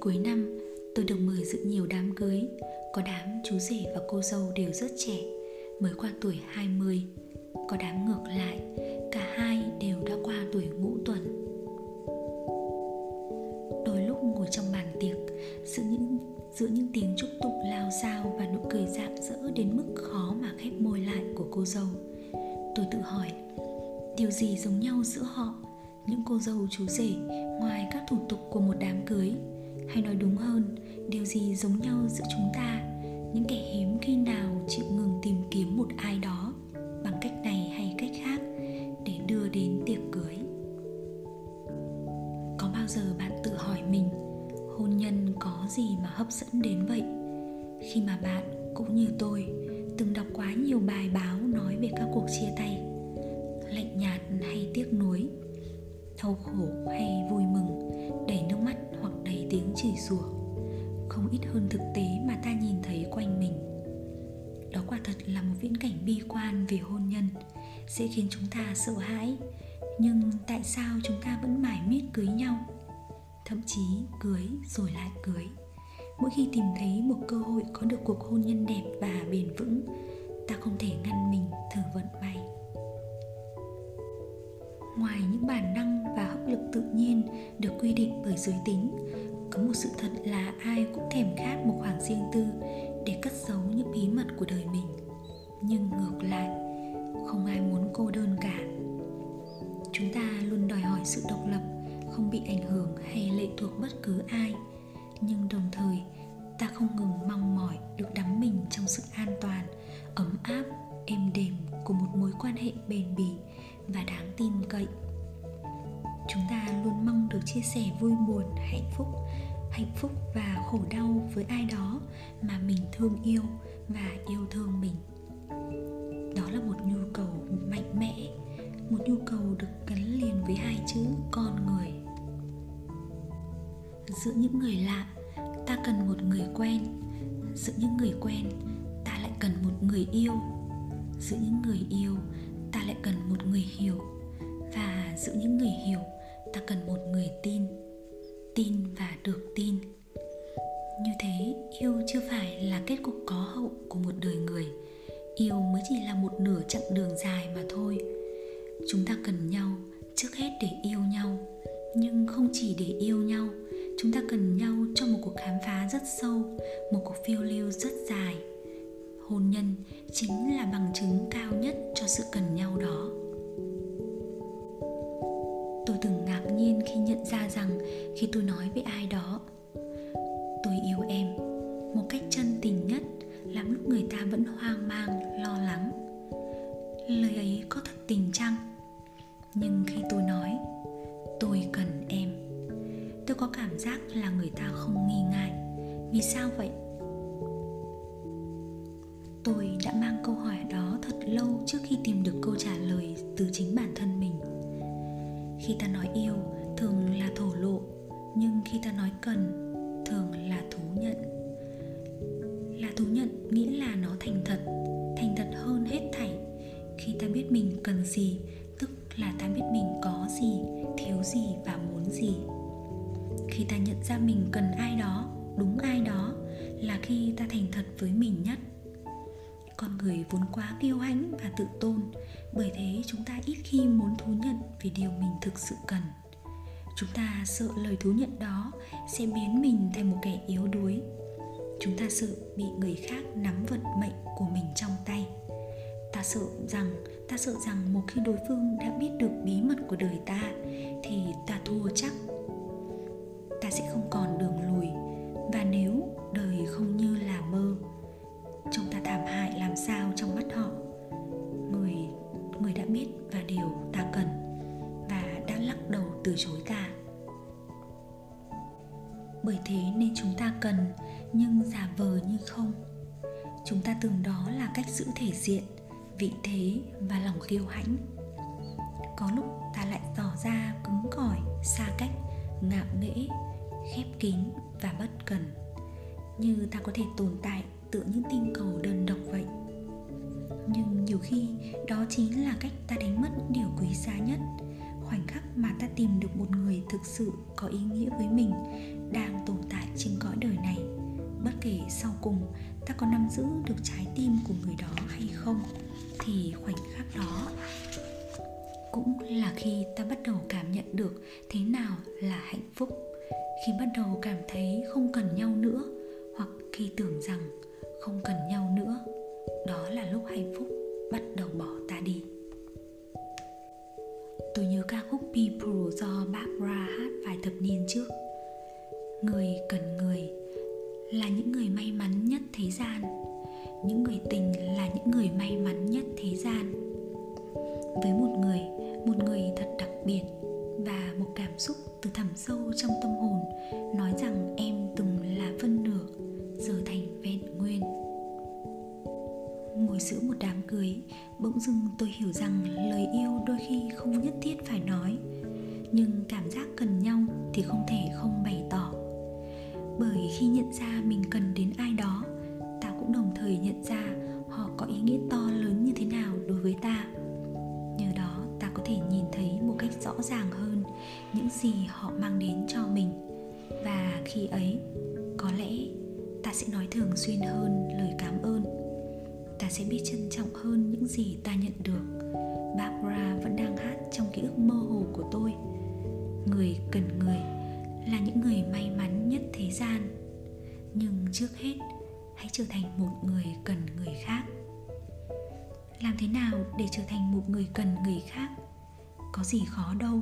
Cuối năm tôi được mời dự nhiều đám cưới. Có đám chú rể và cô dâu đều rất trẻ, mới qua tuổi 20. Có đám ngược lại, cả hai đều đã qua tuổi ngũ tuần. Đôi lúc ngồi trong bàn tiệc, giữa những tiếng chúc tụng lao xao và nụ cười rạng rỡ đến mức khó mà khép môi lại của cô dâu, tôi tự hỏi điều gì giống nhau giữa họ, những cô dâu chú rể, ngoài các thủ tục của một đám cưới. Hay nói đúng hơn, điều gì giống nhau giữa chúng ta, những kẻ hiếm khi nào chịu ngừng tìm kiếm một ai đó bằng cách này hay cách khác để đưa đến tiệc cưới. Có bao giờ bạn tự hỏi mình, hôn nhân có gì mà hấp dẫn đến vậy? Khi mà bạn, cũng như tôi, từng đọc quá nhiều bài báo nói về các cuộc chia tay, lạnh nhạt hay tiếc nuối, đau khổ hay vui mừng, đầy nước mắt hoặc đầy tiếng chửi rủa, không ít hơn thực tế mà ta nhìn thấy quanh mình. Đó quả thật là một viễn cảnh bi quan về hôn nhân, sẽ khiến chúng ta sợ hãi. Nhưng tại sao chúng ta vẫn mải miết cưới nhau? Thậm chí cưới rồi lại cưới. Mỗi khi tìm thấy một cơ hội có được cuộc hôn nhân đẹp và bền vững, ta không thể ngăn mình thử vận may. Ngoài những bản năng và hấp lực tự nhiên được quy định bởi giới tính, có một sự thật là ai cũng thèm khát một khoảng riêng tư để cất giấu những bí mật của đời mình. Nhưng ngược lại, không ai muốn cô đơn cả. Chúng ta luôn đòi hỏi sự độc lập, không bị ảnh hưởng hay lệ thuộc bất cứ ai. Nhưng đồng thời, ta không ngừng mong mỏi được đắm mình trong sự an toàn, ấm áp, êm đềm của một mối quan hệ bền bỉ và đáng tin cậy. Chúng ta luôn mong được chia sẻ vui buồn, hạnh phúc và khổ đau với ai đó mà mình thương yêu và yêu thương mình. Đó là một nhu cầu mạnh mẽ, một nhu cầu được gắn liền với hai chữ con người. Giữa những người lạ, ta cần một người quen. Giữa những người quen, ta lại cần một người yêu. Giữa những người yêu, ta lại cần một người hiểu. Và giữa những người hiểu, ta cần một người tin. Tin và được tin. Như thế, yêu chưa phải là kết cục có hậu của một đời người. Yêu mới chỉ là một nửa chặng đường dài mà thôi. Chúng ta cần nhau, trước hết để yêu nhau. Nhưng không chỉ để yêu nhau, chúng ta cần nhau cho một cuộc khám phá rất sâu, một cuộc phiêu lưu rất dài. Hôn nhân chính là bằng chứng cao nhất cho sự cần nhau đó. Tôi từng ngạc nhiên khi nhận ra rằng khi tôi nói với ai đó, tôi yêu em, một cách chân tình nhất, lắm lúc người ta vẫn hoang mang, lo lắng. Lời ấy có thật tình chăng? Nhưng khi tôi nói, tôi cần em, tôi có cảm giác là người ta không nghi ngại. Vì sao vậy? Tôi đã mang câu hỏi đó thật lâu trước khi tìm được câu trả lời từ chính bản thân mình. Khi ta nói yêu, thường là thổ lộ, nhưng khi ta nói cần, thường là thú nhận. Là thú nhận nghĩa là nó thành thật hơn hết thảy. Khi ta biết mình cần gì, tức là ta biết mình có gì, thiếu gì và muốn gì. Khi ta nhận ra mình cần ai đó, đúng ai đó, là khi ta thành thật với mình nhất. Con người vốn quá kiêu hãnh và tự tôn, bởi thế chúng ta ít khi muốn thú nhận về điều mình thực sự cần. Chúng ta sợ lời thú nhận đó sẽ biến mình thành một kẻ yếu đuối. Chúng ta sợ bị người khác nắm vận mệnh của mình trong tay. Ta sợ rằng một khi đối phương đã biết được bí mật của đời ta thì ta thua chắc. Ta sẽ không còn đường lùi, và nếu đời không như là mơ, chúng ta thảm hại làm sao trong mắt họ, người đã biết và điều ta cần và đã lắc đầu từ chối ta. Bởi thế nên chúng ta cần nhưng giả vờ như không. Chúng ta tưởng đó là cách giữ thể diện, vị thế và lòng kiêu hãnh. Có lúc ta lại tỏ ra cứng cỏi, xa cách, ngạo nghễ, khép kín và bất cần, như ta có thể tồn tại tựa những tinh cầu đơn độc vậy. Nhưng nhiều khi đó chính là cách ta đánh mất điều quý giá nhất, khoảnh khắc mà ta tìm được một người thực sự có ý nghĩa với mình đang tồn tại trên cõi đời này, bất kể sau cùng ta có nắm giữ được trái tim của người đó hay không, thì khoảnh khắc đó cũng là khi ta bắt đầu cảm nhận được thế nào là hạnh phúc. Khi bắt đầu cảm thấy không cần nhau nữa, hoặc khi tưởng rằng không cần nhau nữa, đó là lúc hạnh phúc bắt đầu bỏ ta đi. Tôi nhớ ca khúc People do Barbra hát vài thập niên trước. Người cần người là những người may mắn nhất thế gian, những người tình là những người may mắn nhất thế gian. Với một người thật đặc biệt và một cảm xúc từ thẳm sâu trong tâm hồn nói rằng em từng là phân nửa, giờ thành vẹn nguyên. Ngồi giữa một đám cưới, bỗng dưng tôi hiểu rằng lời yêu đôi khi không nhất thiết phải nói, nhưng cảm giác cần nhau thì không thể không bày tỏ. Bởi khi nhận ra mình cần đến ai đó, ta cũng đồng thời nhận ra họ có ý nghĩa to lớn như thế nào đối với ta. Nhờ đó ta có thể nhìn thấy một cách rõ ràng hơn những gì họ mang đến cho mình. Và khi ấy, có lẽ ta sẽ nói thường xuyên hơn lời cảm ơn. Ta sẽ biết trân trọng hơn những gì ta nhận được. Barbra vẫn đang hát trong ký ức mơ hồ của tôi. Người cần người là những người may mắn nhất thế gian, nhưng trước hết hãy trở thành một người cần người khác. Làm thế nào để trở thành một người cần người khác? Có gì khó đâu,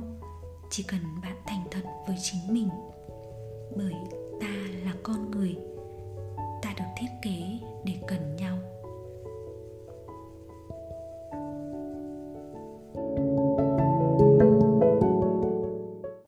chỉ cần bạn thành thật với chính mình. Bởi ta là con người, ta được thiết kế